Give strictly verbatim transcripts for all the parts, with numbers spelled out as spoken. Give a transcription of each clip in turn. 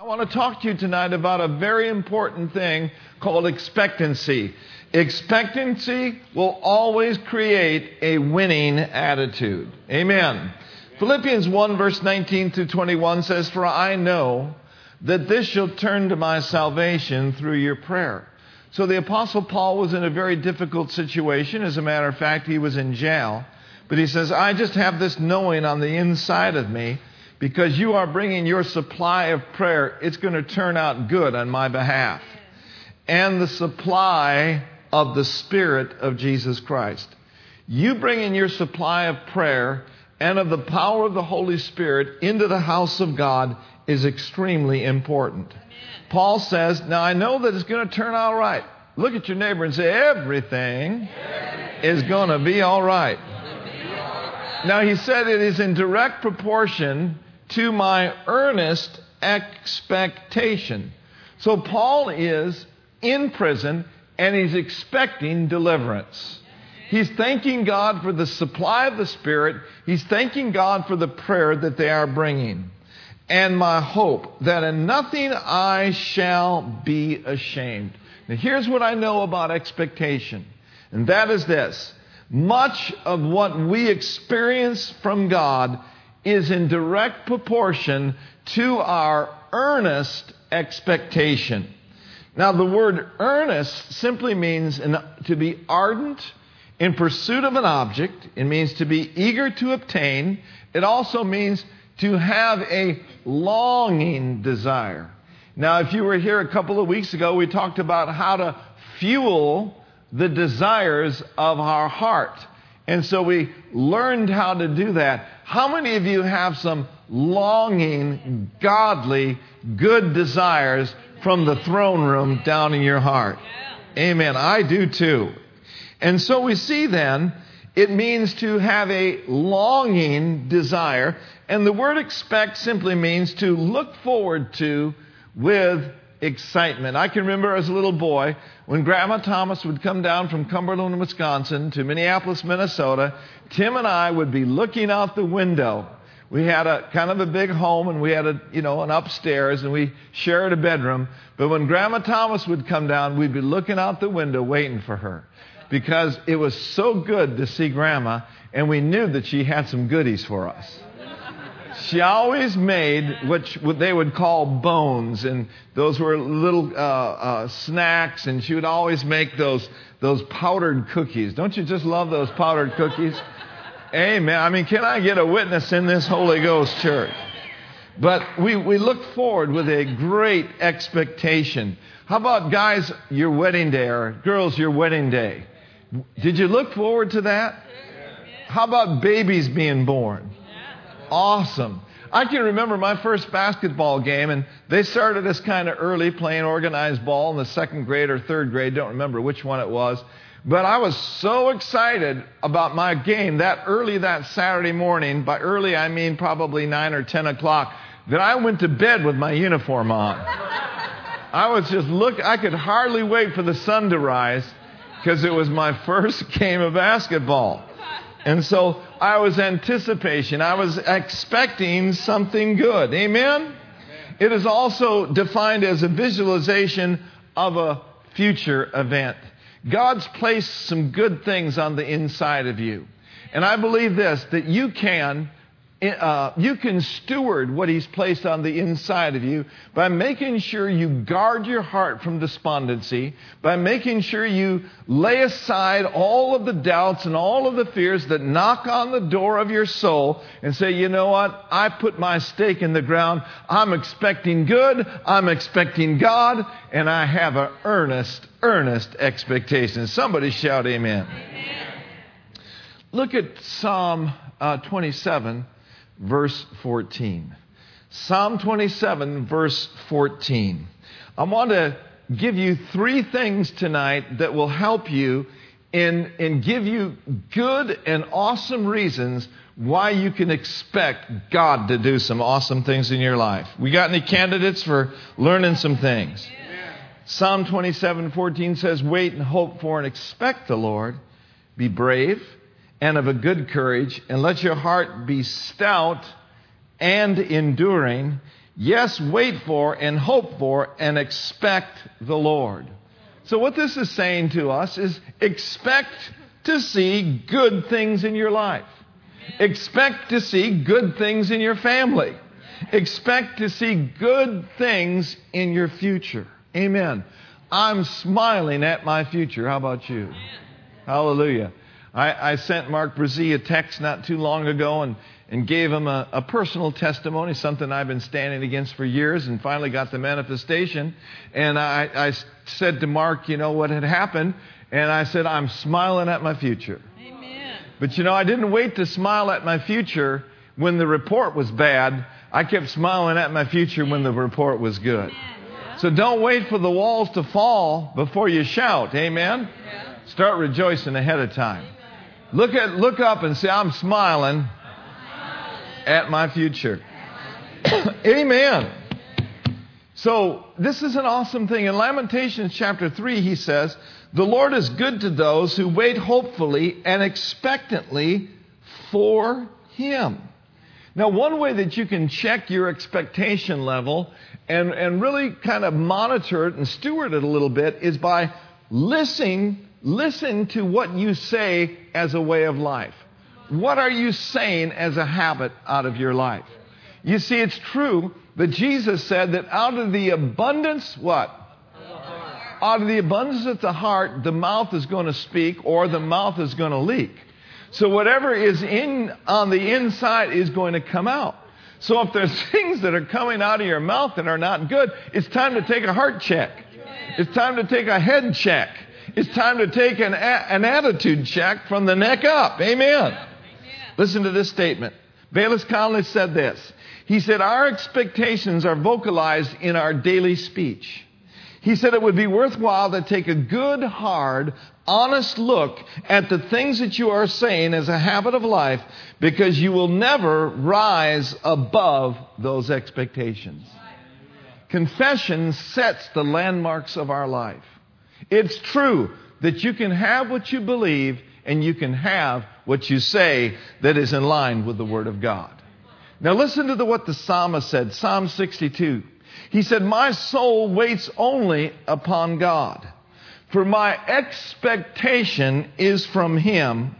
I want to talk to you tonight about a very important thing called expectancy. Expectancy will always create a winning attitude. Amen. Amen. Philippians one verse nineteen through twenty-one says, "For I know that this shall turn to my salvation through your prayer." So the Apostle Paul was in a very difficult situation. As a matter of fact, he was in jail. But he says, "I just have this knowing on the inside of me, because you are bringing your supply of prayer, it's going to turn out good on my behalf." And the supply of the Spirit of Jesus Christ. You bring in your supply of prayer and of the power of the Holy Spirit into the house of God is extremely important. Amen. Paul says, now I know that it's going to turn out all right. Look at your neighbor and say, everything, everything is going to be all right. Be all right. Now he said it is in direct proportion to my earnest expectation. So Paul is in prison and he's expecting deliverance. He's thanking God for the supply of the Spirit. He's thanking God for the prayer that they are bringing. And my hope that in nothing I shall be ashamed. Now here's what I know about expectation. And that is this. Much of what we experience from God is in direct proportion to our earnest expectation. Now, the word earnest simply means an, to be ardent in pursuit of an object. It means to be eager to obtain. It also means to have a longing desire. Now, if you were here a couple of weeks ago, we talked about how to fuel the desires of our heart. And so we learned how to do that. How many of you have some longing, godly, good desires from the throne room down in your heart? Yeah. Amen. I do too. And so we see then, it means to have a longing desire. And the word expect simply means to look forward to with excitement. I can remember as a little boy, when Grandma Thomas would come down from Cumberland, Wisconsin to Minneapolis, Minnesota, Tim and I would be looking out the window. We had a kind of a big home, and we had a, you know, an upstairs, and we shared a bedroom. But when Grandma Thomas would come down, we'd be looking out the window waiting for her, because it was so good to see Grandma, and we knew that she had some goodies for us. She always made what they would call bones, and those were little uh, uh, snacks, and she would always make those those powdered cookies. Don't you just love those powdered cookies? Amen. I mean, can I get a witness in this Holy Ghost church? But we, we look forward with a great expectation. How about guys, your wedding day, or girls, your wedding day? Did you look forward to that? How about babies being born? Awesome. I can remember my first basketball game, and they started us kind of early playing organized ball in the second grade or third grade. Don't remember which one it was. But I was so excited about my game that early that Saturday morning, by early I mean probably nine or ten o'clock, that I went to bed with my uniform on. I was just look, I could hardly wait for the sun to rise because it was my first game of basketball. And so I was anticipation. I was expecting something good. Amen? Amen. It is also defined as a visualization of a future event. God's placed some good things on the inside of you. And I believe this, that you can uh, you can steward what he's placed on the inside of you by making sure you guard your heart from despondency, by making sure you lay aside all of the doubts and all of the fears that knock on the door of your soul and say, you know what, I put my stake in the ground. I'm expecting good. I'm expecting God. And I have an earnest Earnest expectations. Somebody shout amen. Amen. Look at Psalm uh, twenty-seven, verse fourteen. Psalm twenty-seven, verse fourteen. I want to give you three things tonight that will help you in, and give you good and awesome reasons why you can expect God to do some awesome things in your life. We got any candidates for learning some things? Psalm twenty-seven fourteen says, wait and hope for and expect the Lord. Be brave and of a good courage, and let your heart be stout and enduring. Yes, wait for and hope for and expect the Lord. So what this is saying to us is expect to see good things in your life. Expect to see good things in your family. Expect to see good things in your future. Amen. I'm smiling at my future. How about you? Amen. Hallelujah. I, I sent Mark Brazier a text not too long ago and, and gave him a, a personal testimony, something I've been standing against for years, and finally got the manifestation. And I, I said to Mark, you know, what had happened. And I said, I'm smiling at my future. Amen. But, you know, I didn't wait to smile at my future when the report was bad. I kept smiling at my future when the report was good. Amen. So don't wait for the walls to fall before you shout. Amen? Yeah. Start rejoicing ahead of time. Look at, look up and say, I'm smiling at my future. Amen. So this is an awesome thing. In Lamentations chapter three, he says, the Lord is good to those who wait hopefully and expectantly for him. Now, one way that you can check your expectation level and, and really kind of monitor it and steward it a little bit is by listening, listen to what you say as a way of life. What are you saying as a habit out of your life? You see, it's true that Jesus said that out of the abundance, what? Out of the abundance of the heart, the mouth is going to speak, or the mouth is going to leak. So whatever is in on the inside is going to come out. So if there's things that are coming out of your mouth that are not good, it's time to take a heart check. It's time to take a head check. It's time to take an, a, an attitude check from the neck up. Amen. Listen to this statement. Bayless Conley said this. He said, our expectations are vocalized in our daily speech. He said it would be worthwhile to take a good, hard, honest look at the things that you are saying as a habit of life, because you will never rise above those expectations. Confession sets the landmarks of our life. It's true that you can have what you believe and you can have what you say that is in line with the Word of God. Now listen to the, what the psalmist said, Psalm sixty-two. He said, my soul waits only upon God. For my expectation is from him.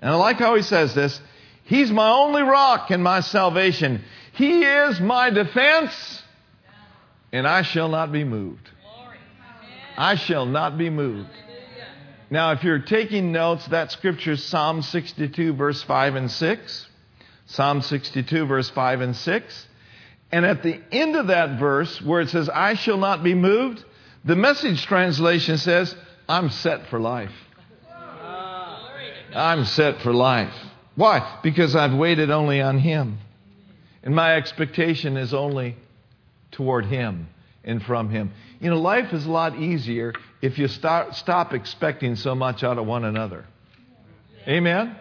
And I like how he says this. He's my only rock and my salvation. He is my defense, and I shall not be moved. I shall not be moved. Now, if you're taking notes, that scripture is Psalm sixty-two, verse five and six. Psalm sixty-two, verse five and six. And at the end of that verse, where it says, I shall not be moved, the Message translation says, I'm set for life. I'm set for life. Why? Because I've waited only on him. And my expectation is only toward him and from him. You know, life is a lot easier if you start, stop expecting so much out of one another. Amen?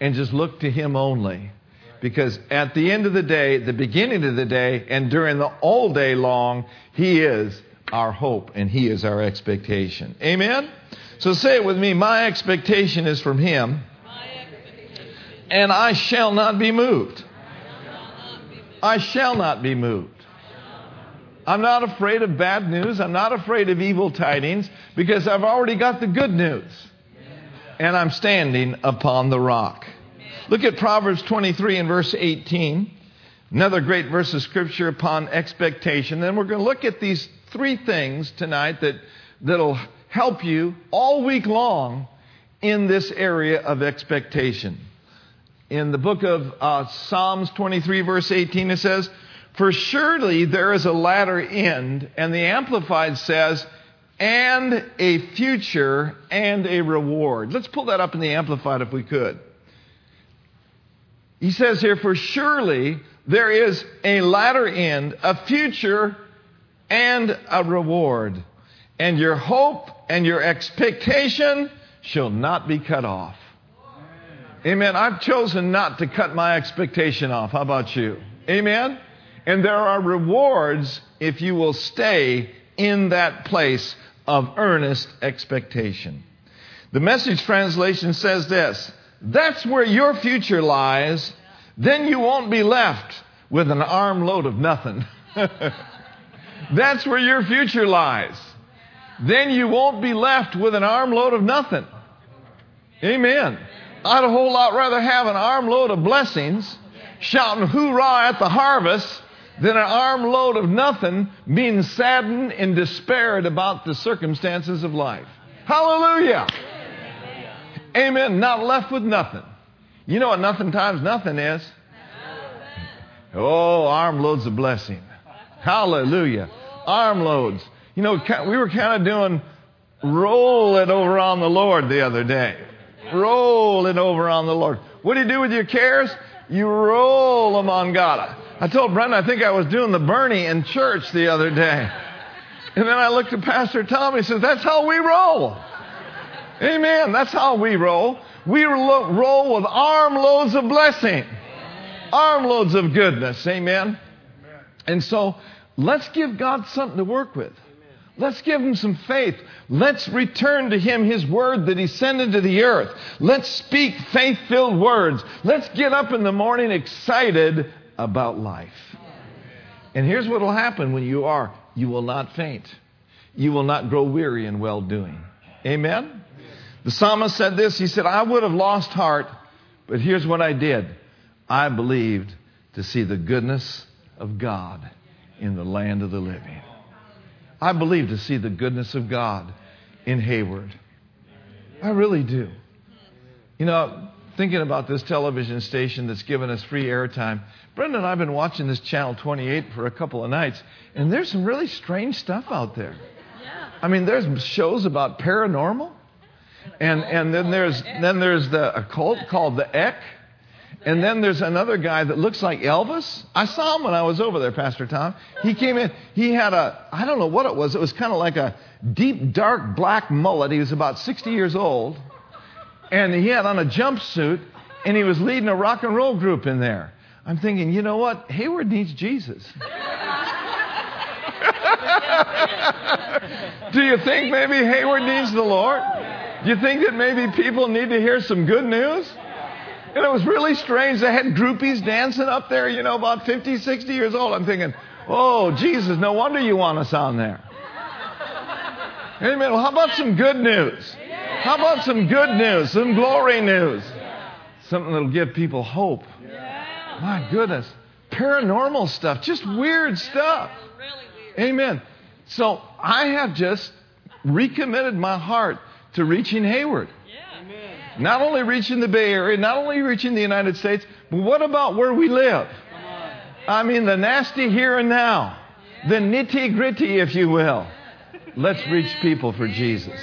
And just look to him only. Because at the end of the day, the beginning of the day, and during the all day long, he is our hope, and he is our expectation. Amen? So say it with me. My expectation is from him, and I shall not be moved. I shall not be moved. I'm not afraid of bad news. I'm not afraid of evil tidings, because I've already got the good news, and I'm standing upon the rock. Look at Proverbs twenty-three and verse eighteen. Another great verse of scripture upon expectation. Then we're going to look at these three things tonight that, that'll help you all week long in this area of expectation. In the book of uh, Psalms twenty-three, verse eighteen, it says, for surely there is a latter end, and the Amplified says, and a future and a reward. Let's pull that up in the Amplified if we could. He says here, for surely there is a latter end, a future, and a reward. And your hope and your expectation shall not be cut off. Amen. I've chosen not to cut my expectation off. How about you? Amen. And there are rewards if you will stay in that place of earnest expectation. The Message translation says this. That's where your future lies. Then you won't be left with an armload of nothing. That's where your future lies. Then you won't be left with an armload of nothing. Amen. I'd a whole lot rather have an armload of blessings shouting hoorah at the harvest than an armload of nothing being saddened and despaired about the circumstances of life. Hallelujah. Amen. Not left with nothing. You know what nothing times nothing is? Oh, armloads of blessing. Hallelujah. Armloads. You know, we were kind of doing roll it over on the Lord the other day. Roll it over on the Lord. What do you do with your cares? You roll them on God. I told Brenda, I think I was doing the Bernie in church the other day. And then I looked at Pastor Tom. He says, that's how we roll. Amen. That's how we roll. We roll with armloads of blessing. Armloads of goodness. Amen. And so let's give God something to work with. Let's give him some faith. Let's return to him his word that he sent into the earth. Let's speak faith-filled words. Let's get up in the morning excited about life. And here's what will happen when you are. You will not faint. You will not grow weary in well-doing. Amen? The psalmist said this. He said, I would have lost heart, but here's what I did. I believed to see the goodness of God in the land of the living. I believe to see the goodness of God in Hayward. I really do. You know, thinking about this television station that's given us free airtime, Brenda and I have been watching this Channel twenty-eight for a couple of nights, and there's some really strange stuff out there. I mean, there's shows about paranormal, and, and then there's then there's the occult called the Eck, and then there's another guy that looks like Elvis. I saw him when I was over there, Pastor Tom. He came in. He had a, I don't know what it was. It was kind of like a deep, dark, black mullet. He was about sixty years old. And he had on a jumpsuit. And he was leading a rock and roll group in there. I'm thinking, you know what? Hayward needs Jesus. Do you think maybe Hayward needs the Lord? Do you think that maybe people need to hear some good news? And it was really strange. They had groupies dancing up there, you know, about fifty, sixty years old. I'm thinking, oh, Jesus, no wonder you want us on there. Amen. Well, how about some good news? How about some good news, some glory news? Something that'll give people hope. My goodness. Paranormal stuff, just weird stuff. Amen. So I have just recommitted my heart to reaching Hayward. Not only reaching the Bay Area, not only reaching the United States, but what about where we live? I mean, the nasty here and now. The nitty-gritty, if you will. Let's reach people for Jesus.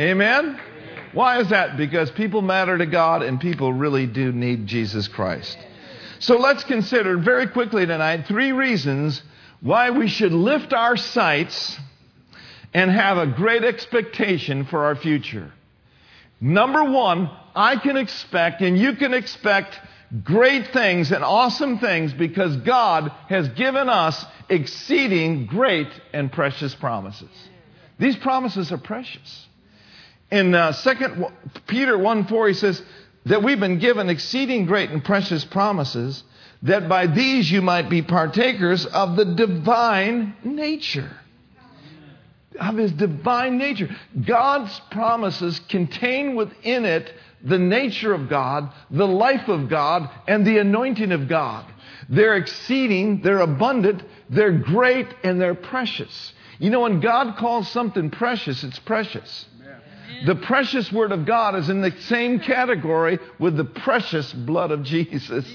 Amen? Why is that? Because people matter to God and people really do need Jesus Christ. So let's consider very quickly tonight three reasons why we should lift our sights and have a great expectation for our future. Number one, I can expect and you can expect great things and awesome things because God has given us exceeding great and precious promises. These promises are precious. In uh, Second Peter one four, he says that we've been given exceeding great and precious promises that by these you might be partakers of the divine nature. Of his divine nature. God's promises contain within it the nature of God, the life of God, and the anointing of God. They're exceeding, they're abundant, they're great, and they're precious. You know, when God calls something precious, it's precious. The precious word of God is in the same category with the precious blood of Jesus.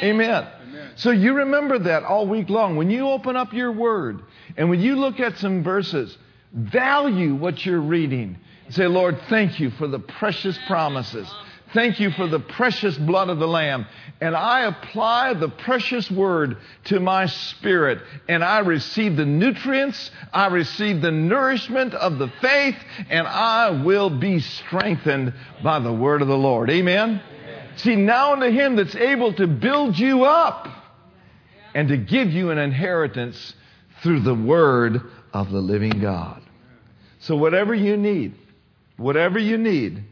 Amen. Amen. So you remember that all week long. When you open up your word, and when you look at some verses, value what you're reading. Say, Lord, thank you for the precious promises. Thank you for the precious blood of the Lamb. And I apply the precious word to my spirit. And I receive the nutrients. I receive the nourishment of the faith. And I will be strengthened by the word of the Lord. Amen? Amen. See, now unto him that's able to build you up and to give you an inheritance through the word of the living God. So whatever you need, whatever you need,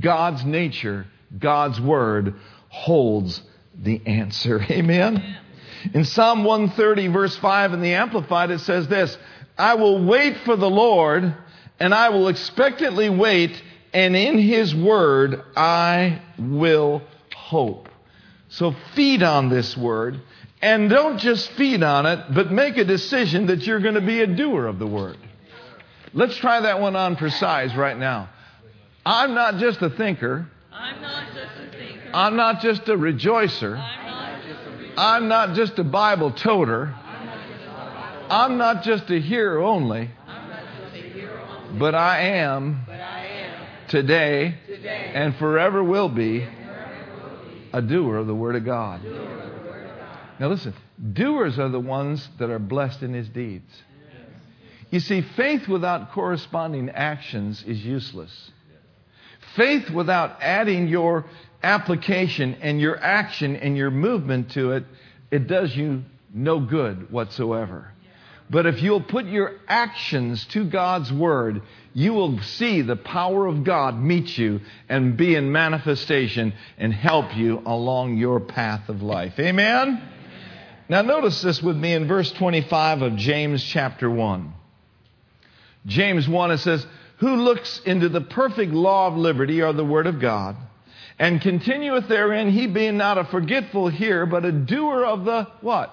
God's nature, God's word holds the answer. Amen? In Psalm one thirty, verse five in the Amplified, it says this, I will wait for the Lord, and I will expectantly wait, and in His word I will hope. So feed on this word, and don't just feed on it, but make a decision that you're going to be a doer of the word. Let's try that one on for size right now. I'm not just a thinker. I'm not just a thinker. I'm not just a rejoicer. I'm not just a Bible toter. I'm not just a hearer only. But I am today and forever will be a doer of the Word of God. Now listen, doers are the ones that are blessed in His deeds. You see, faith without corresponding actions is useless. Faith without adding your application and your action and your movement to it, it does you no good whatsoever. But if you'll put your actions to God's Word, you will see the power of God meet you and be in manifestation and help you along your path of life. Amen? Amen. Now notice this with me in verse twenty-five of James chapter one. James one, it says, who looks into the perfect law of liberty, or the Word of God, and continueth therein, he being not a forgetful hearer, but a doer of the what?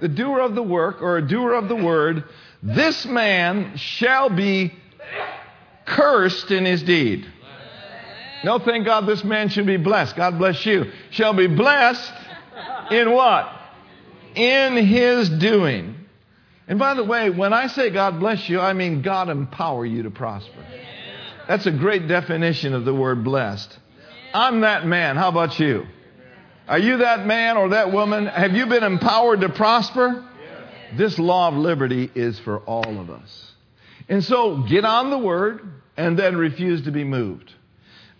The doer of the work, or a doer of the word, this man shall be cursed in his deed. No, thank God this man should be blessed. God bless you. Shall be blessed in what? In his doing. And by the way, when I say God bless you, I mean God empower you to prosper. That's a great definition of the word blessed. I'm that man. How about you? Are you that man or that woman? Have you been empowered to prosper? Yes. This law of liberty is for all of us. And so get on the word and then refuse to be moved.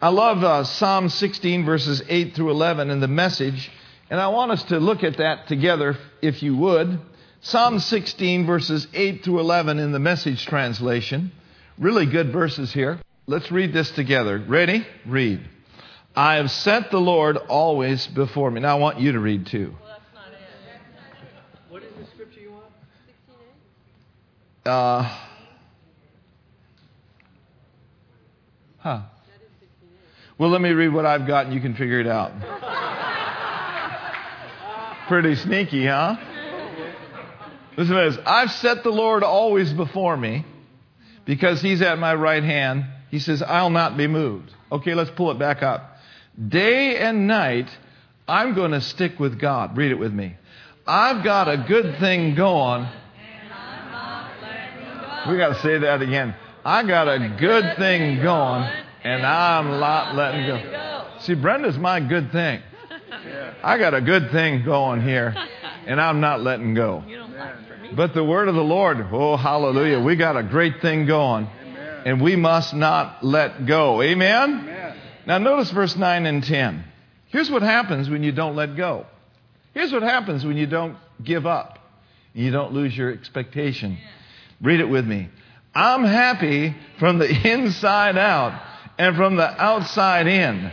I love uh, Psalm sixteen verses eight through eleven in the Message. And I want us to look at that together if you would. Psalm sixteen verses eight through eleven in the Message translation. Really good verses here. Let's read this together. Ready? Read. I have set the Lord always before me. Now I want you to read too. Well, that's not it. What is the scripture you want? sixteen A? Uh, huh. Well, let me read what I've got and you can figure it out. Pretty sneaky, huh? Listen to this. I've set the Lord always before me because He's at my right hand. He says, I'll not be moved. Okay, let's pull it back up. Day and night, I'm going to stick with God. Read it with me. I've got a good thing going. We got to say that again. I got a good thing going, and I'm not letting go. See, Brenda's my good thing. I got a good thing going here, and I'm not letting go. But the word of the Lord, oh, hallelujah, we got a great thing going, and we must not let go. Amen? Now notice verse nine and ten. Here's what happens when you don't let go. Here's what happens when you don't give up. You don't lose your expectation. Read it with me. I'm happy from the inside out and from the outside in.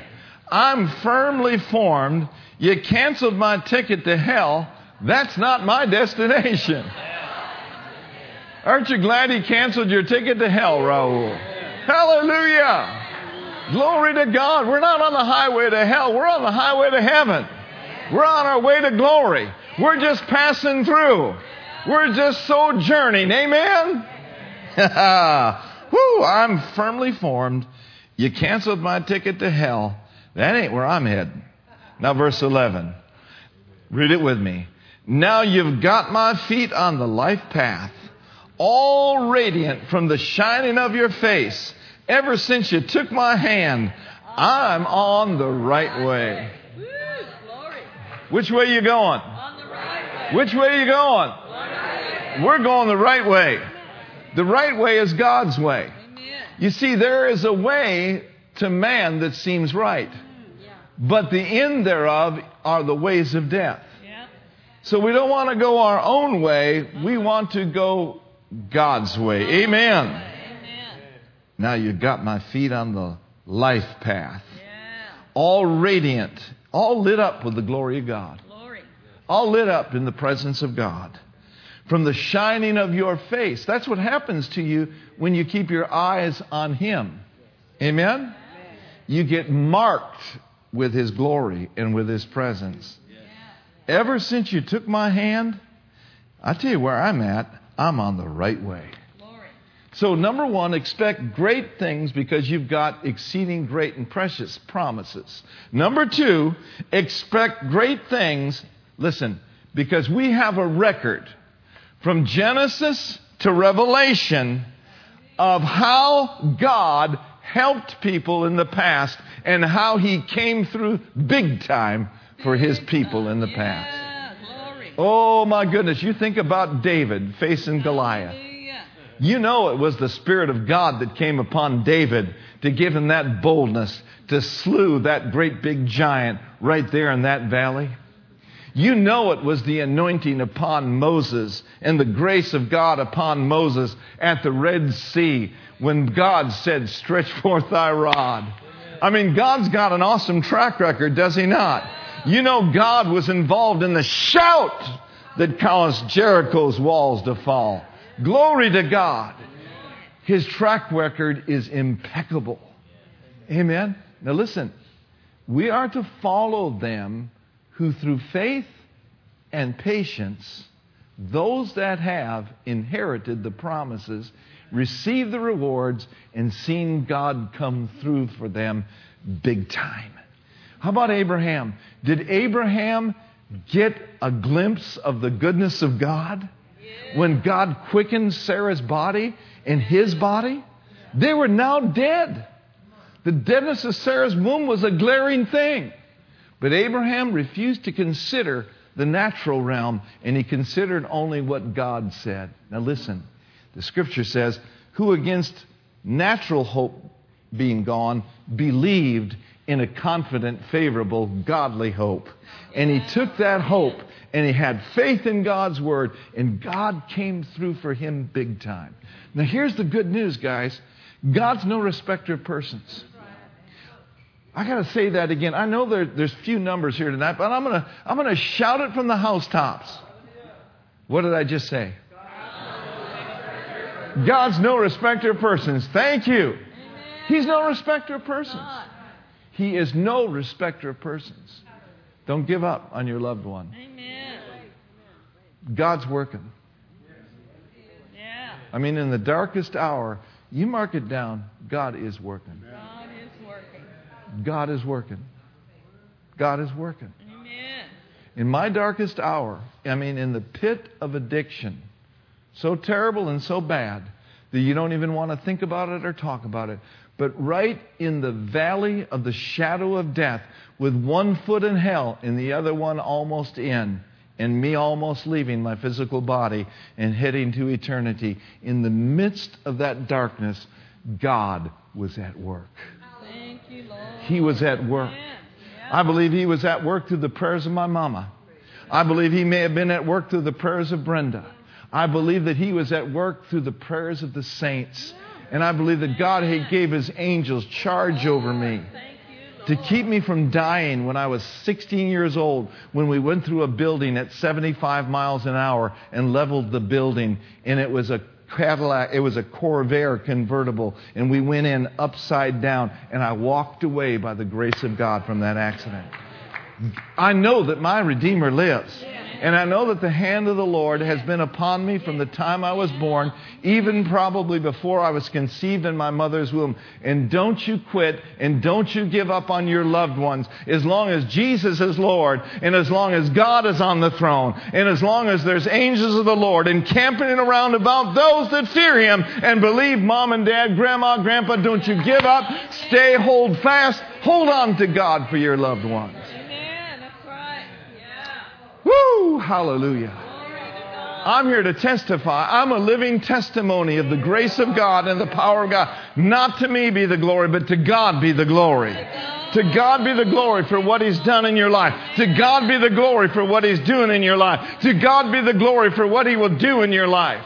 I'm firmly formed. You canceled my ticket to hell. That's not my destination. Aren't you glad He canceled your ticket to hell, Raul? Hallelujah! Glory to God. We're not on the highway to hell. We're on the highway to heaven. We're on our way to glory. We're just passing through. We're just sojourning. Amen? Woo, I'm firmly formed. You canceled my ticket to hell. That ain't where I'm heading. Now verse eleven. Read it with me. Now you've got my feet on the life path, all radiant from the shining of your face. Ever since you took my hand, I'm on the right way. Which way are you going? Which way are you going? We're going the right way. The right way is God's way. You see, there is a way to man that seems right, but the end thereof are the ways of death. So we don't want to go our own way. We want to go God's way. Amen. Now you've got my feet on the life path, yeah. All radiant, all lit up with the glory of God. Glory. all lit up in the presence of God. From the shining of your face. That's what happens to you when you keep your eyes on Him. Amen? You get marked with His glory and with His presence. Ever since you took my hand, I tell you where I'm at, I'm on the right way. So number one, expect great things because you've got exceeding great and precious promises. Number two, expect great things, listen, because we have a record from Genesis to Revelation of how God helped people in the past and how He came through big time for His people in the past. Oh my goodness, you think about David facing Goliath. You know it was the Spirit of God that came upon David to give him that boldness to slew that great big giant right there in that valley. You know it was the anointing upon Moses and the grace of God upon Moses at the Red Sea when God said, stretch forth thy rod. I mean, God's got an awesome track record, does He not? You know God was involved in the shout that caused Jericho's walls to fall. Glory to God. His track record is impeccable. Amen. Now listen, we are to follow them who through faith and patience, those that have inherited the promises, received the rewards, and seen God come through for them big time. How about Abraham? Did Abraham get a glimpse of the goodness of God? When God quickened Sarah's body and his body, they were now dead. The deadness of Sarah's womb was a glaring thing. But Abraham refused to consider the natural realm, and he considered only what God said. Now listen, the Scripture says, who against natural hope being gone, believed in a confident, favorable, godly hope. And he took that hope and he had faith in God's word, and God came through for him big time. Now here's the good news, guys. God's no respecter of persons. I got to say that again. I know there, there's few numbers here tonight, but I'm going to I'm going to shout it from the housetops. What did I just say? God's no respecter of persons. Thank you. He's no respecter of persons. He is no respecter of persons. Don't give up on your loved one. Amen. God's working. Yeah. I mean, in the darkest hour, you mark it down, God is working. God is working. God is working. God is working. Amen. In my darkest hour, I mean, in the pit of addiction, so terrible and so bad that you don't even want to think about it or talk about it. But right in the valley of the shadow of death, with one foot in hell and the other one almost in, and me almost leaving my physical body and heading to eternity, in the midst of that darkness, God was at work. Thank you, Lord. He was at work. I believe He was at work through the prayers of my mama. I believe He may have been at work through the prayers of Brenda. I believe that He was at work through the prayers of the saints. And I believe that God had gave His angels charge over me to keep me from dying when I was sixteen years old, when we went through a building at seventy-five miles an hour and leveled the building. And it was a Cadillac, it was a Corvair convertible. And we went in upside down, and I walked away by the grace of God from that accident. I know that my Redeemer lives. And I know that the hand of the Lord has been upon me from the time I was born, even probably before I was conceived in my mother's womb. And don't you quit, and don't you give up on your loved ones. As long as Jesus is Lord, and as long as God is on the throne, and as long as there's angels of the Lord encamping around about those that fear Him and believe Mom and Dad, Grandma, Grandpa, don't you give up. Stay, hold fast, hold on to God for your loved ones. Woo! Hallelujah. I'm here to testify. I'm a living testimony of the grace of God and the power of God. Not to me be the glory, but to God be the glory. To God be the glory for what He's done in your life. To God be the glory for what He's doing in your life. To God be the glory for what He will do in your life.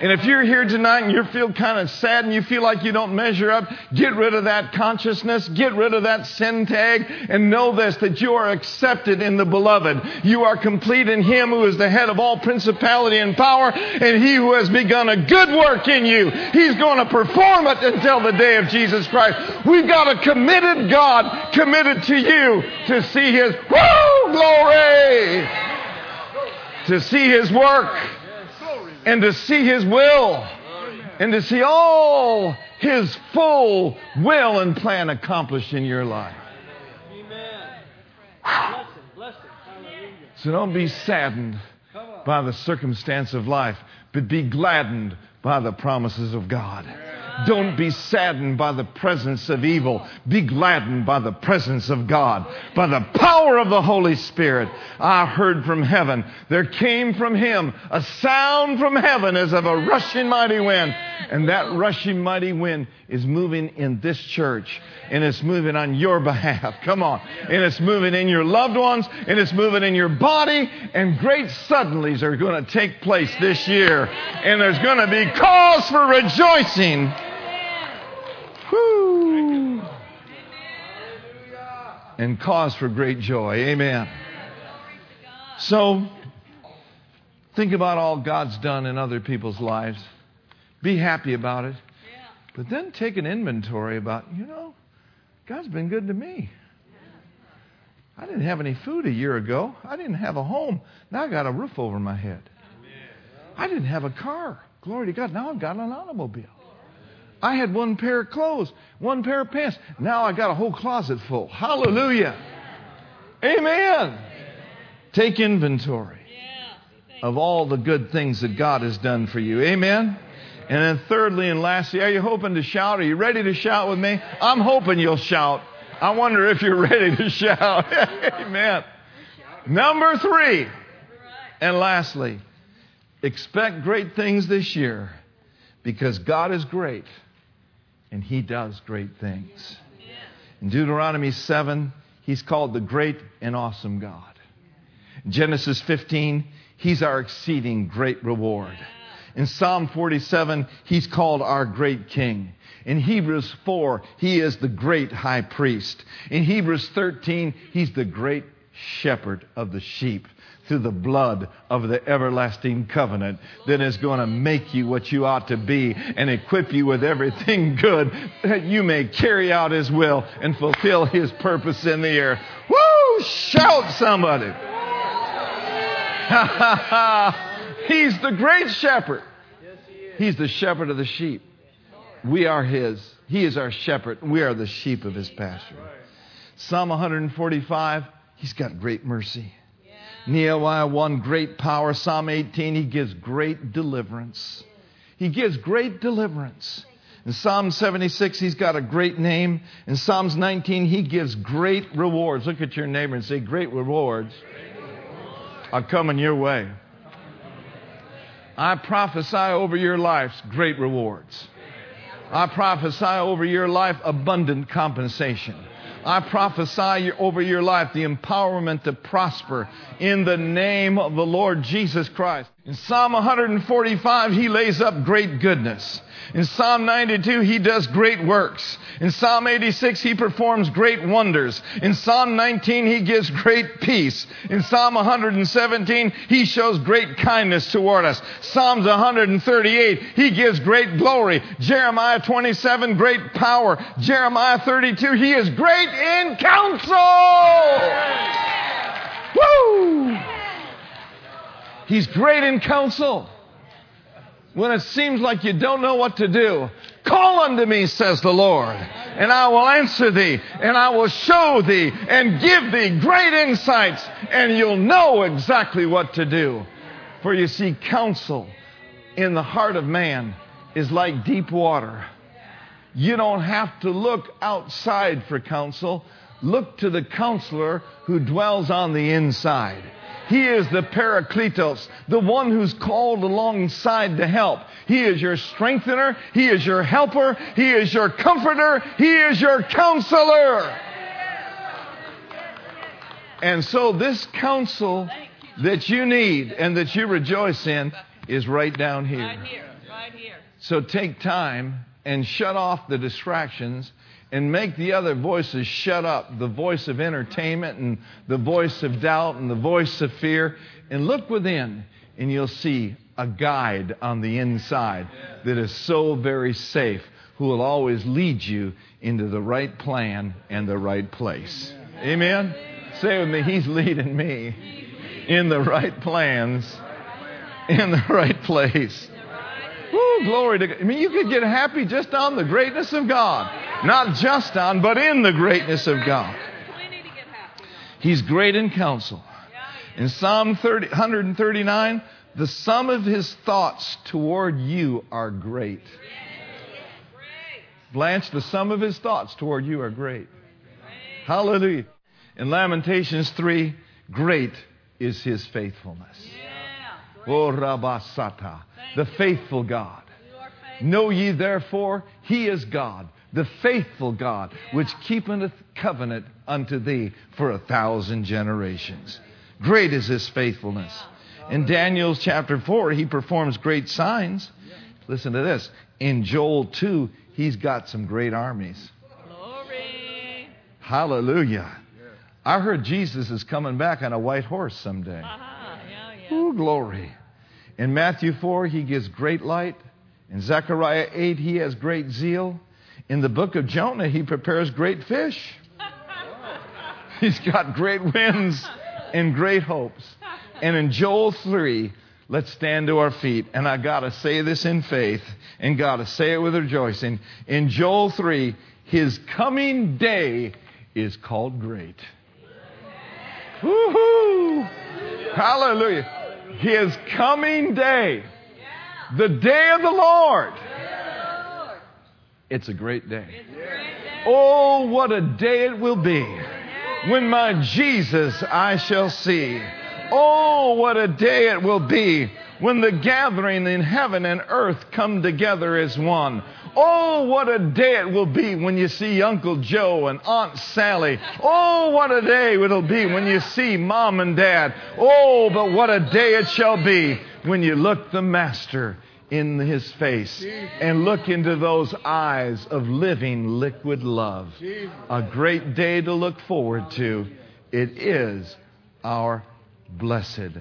And if you're here tonight and you feel kind of sad and you feel like you don't measure up, get rid of that consciousness, get rid of that sin tag, and know this, that you are accepted in the Beloved. You are complete in Him who is the head of all principality and power, and He who has begun a good work in you, He's going to perform it until the day of Jesus Christ. We've got a committed God committed to you to see His woo, glory, to see His work, and to see His will, and to see all His full will and plan accomplished in your life. Amen. So don't be saddened by the circumstance of life, but be gladdened by the promises of God. Don't be saddened by the presence of evil. Be gladdened by the presence of God. By the power of the Holy Spirit, I heard from heaven. There came from Him a sound from heaven as of a rushing mighty wind. And that rushing mighty wind is moving in this church. And it's moving on your behalf. Come on. And it's moving in your loved ones. And it's moving in your body. And great suddenlies are going to take place this year. And there's going to be cause for rejoicing. Woo. And cause for great joy. Amen. So, think about all God's done in other people's lives. Be happy about it. But then take an inventory about, you know, God's been good to me. I didn't have any food a year ago. I didn't have a home. Now I got a roof over my head. I didn't have a car. Glory to God. Now I've got an automobile. I had one pair of clothes, one pair of pants. Now I got a whole closet full. Hallelujah. Amen. Amen. Take inventory of all the good things that God has done for you. Amen. And then thirdly and lastly, are you hoping to shout? Are you ready to shout with me? I'm hoping you'll shout. I wonder if you're ready to shout. Amen. Number three. And lastly, expect great things this year because God is great. And He does great things. In Deuteronomy seven, He's called the great and awesome God. In Genesis fifteen, He's our exceeding great reward. In Psalm forty-seven, He's called our great King. In Hebrews four, He is the great high priest. In Hebrews thirteen, He's the great shepherd of the sheep through the blood of the everlasting covenant that is going to make you what you ought to be and equip you with everything good that you may carry out His will and fulfill His purpose in the earth. Woo! Shout, somebody! Ha ha ha! He's the great shepherd. He's the shepherd of the sheep. We are His. He is our shepherd. We are the sheep of His pasture. Psalm one forty-five, He's got great mercy. Nehemiah one, great power. Psalm eighteen, He gives great deliverance. He gives great deliverance. In Psalm seventy-six, He's got a great name. In Psalms nineteen, He gives great rewards. Look at your neighbor and say, great rewards are coming your way. I prophesy over your life's great rewards. I prophesy over your life abundant compensation. I prophesy over your life the empowerment to prosper in the name of the Lord Jesus Christ. In Psalm one forty-five, He lays up great goodness. In Psalm ninety-two, He does great works. In Psalm eighty-six, He performs great wonders. In Psalm nineteen, He gives great peace. In Psalm one seventeen, He shows great kindness toward us. Psalms one thirty-eight, He gives great glory. Jeremiah twenty-seven, great power. Jeremiah thirty-two, He is great in counsel. Woo! He's great in counsel. When it seems like you don't know what to do, call unto me, says the Lord, and I will answer thee, and I will show thee, and give thee great insights, and you'll know exactly what to do. For you see, counsel in the heart of man is like deep water. You don't have to look outside for counsel. Look to the counselor who dwells on the inside. He is the Parakletos, the one who's called alongside to help. He is your strengthener. He is your helper. He is your comforter. He is your counselor. And so this counsel that you need and that you rejoice in is right down here. Right here. So take time and shut off the distractions and make the other voices shut up. The voice of entertainment and the voice of doubt and the voice of fear. And look within and you'll see a guide on the inside that is so very safe, who will always lead you into the right plan and the right place. Amen? Say with me, He's leading me in the right plans, in the right place. Woo, glory to God. I mean, you could get happy just on the greatness of God. Not just on, but in the greatness of God. He's great in counsel. In Psalm one thirty-nine, the sum of His thoughts toward you are great. Blanche, the sum of His thoughts toward you are great. Hallelujah. In Lamentations three, great is His faithfulness. Oh, Rabasata, the faithful God. Know ye therefore, He is God, the faithful God, which keepeth covenant unto thee for a thousand generations. Great is His faithfulness. In Daniel chapter four, He performs great signs. Listen to this. In Joel two, He's got some great armies. Glory. Hallelujah. I heard Jesus is coming back on a white horse someday. Uh-huh. Yeah, yeah. Ooh, glory. In Matthew four, He gives great light. In Zechariah eight, He has great zeal. In the book of Jonah, He prepares great fish. He's got great winds and great hopes. And in Joel three, let's stand to our feet. And I got to say this in faith and got to say it with rejoicing. In Joel three, His coming day is called great. Woo-hoo! Hallelujah. His coming day. The day of the Lord. It's a great day. Oh, what a day it will be when my Jesus I shall see. Oh, what a day it will be when the gathering in heaven and earth come together as one. Oh, what a day it will be when you see Uncle Joe and Aunt Sally. Oh, what a day it'll be when you see Mom and Dad. Oh, but what a day it shall be when you look the Master in His face and look into those eyes of living liquid love. A great day to look forward to. It is our blessed